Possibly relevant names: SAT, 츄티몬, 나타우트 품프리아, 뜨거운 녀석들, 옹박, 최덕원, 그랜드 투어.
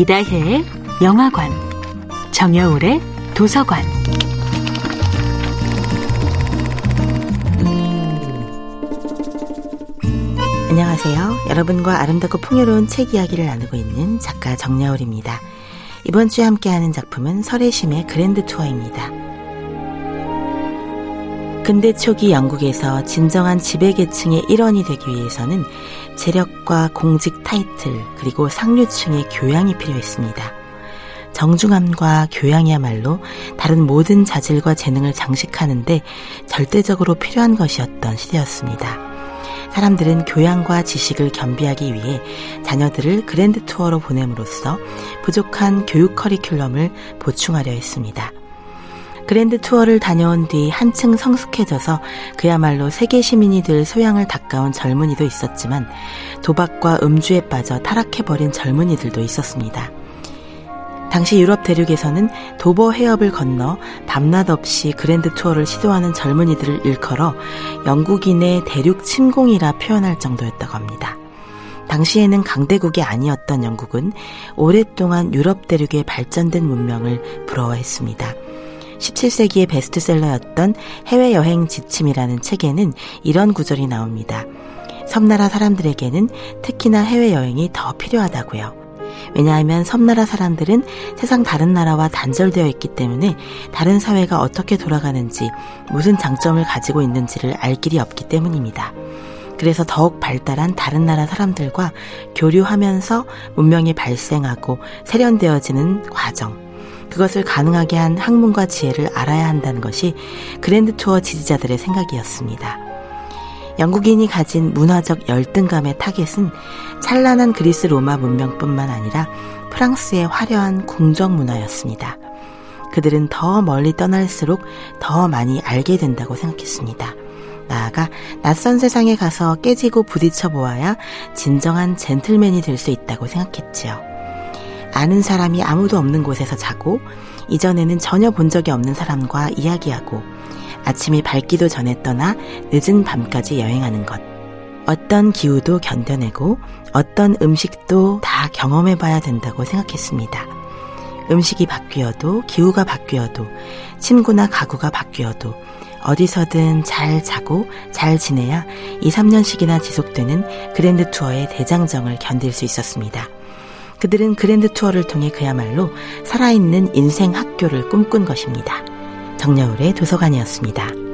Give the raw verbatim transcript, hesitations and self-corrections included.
이다해의 영화관, 정여울의 도서관. 안녕하세요. 여러분과 아름답고 풍요로운 책 이야기를 나누고 있는 작가 정여울입니다. 이번 주에 함께하는 작품은 설혜심의 그랜드 투어입니다. 근대 초기 영국에서 진정한 지배계층의 일원이 되기 위해서는 재력과 공직 타이틀 그리고 상류층의 교양이 필요했습니다. 정중함과 교양이야말로 다른 모든 자질과 재능을 장식하는데 절대적으로 필요한 것이었던 시대였습니다. 사람들은 교양과 지식을 겸비하기 위해 자녀들을 그랜드 투어로 보냄으로써 부족한 교육 커리큘럼을 보충하려 했습니다. 그랜드 투어를 다녀온 뒤 한층 성숙해져서 그야말로 세계 시민이 될 소양을 닦아온 젊은이도 있었지만 도박과 음주에 빠져 타락해버린 젊은이들도 있었습니다. 당시 유럽 대륙에서는 도버 해협을 건너 밤낮 없이 그랜드 투어를 시도하는 젊은이들을 일컬어 영국인의 대륙 침공이라 표현할 정도였다고 합니다. 당시에는 강대국이 아니었던 영국은 오랫동안 유럽 대륙의 발전된 문명을 부러워했습니다. 십칠 세기의 베스트셀러였던 해외여행 지침이라는 책에는 이런 구절이 나옵니다. 섬나라 사람들에게는 특히나 해외여행이 더 필요하다고요. 왜냐하면 섬나라 사람들은 세상 다른 나라와 단절되어 있기 때문에 다른 사회가 어떻게 돌아가는지, 무슨 장점을 가지고 있는지를 알 길이 없기 때문입니다. 그래서 더욱 발달한 다른 나라 사람들과 교류하면서 문명이 발생하고 세련되어지는 과정, 그것을 가능하게 한 학문과 지혜를 알아야 한다는 것이 그랜드 투어 지지자들의 생각이었습니다. 영국인이 가진 문화적 열등감의 타겟은 찬란한 그리스 로마 문명뿐만 아니라 프랑스의 화려한 궁정 문화였습니다. 그들은 더 멀리 떠날수록 더 많이 알게 된다고 생각했습니다. 나아가 낯선 세상에 가서 깨지고 부딪혀 보아야 진정한 젠틀맨이 될 수 있다고 생각했지요. 아는 사람이 아무도 없는 곳에서 자고, 이전에는 전혀 본 적이 없는 사람과 이야기하고, 아침이 밝기도 전에 떠나 늦은 밤까지 여행하는 것. 어떤 기후도 견뎌내고 어떤 음식도 다 경험해봐야 된다고 생각했습니다. 음식이 바뀌어도, 기후가 바뀌어도, 친구나 가구가 바뀌어도 어디서든 잘 자고 잘 지내야 이, 삼 년씩이나 지속되는 그랜드 투어의 대장정을 견딜 수 있었습니다. 그들은 그랜드 투어를 통해 그야말로 살아있는 인생 학교를 꿈꾼 것입니다. 정여울의 도서관이었습니다.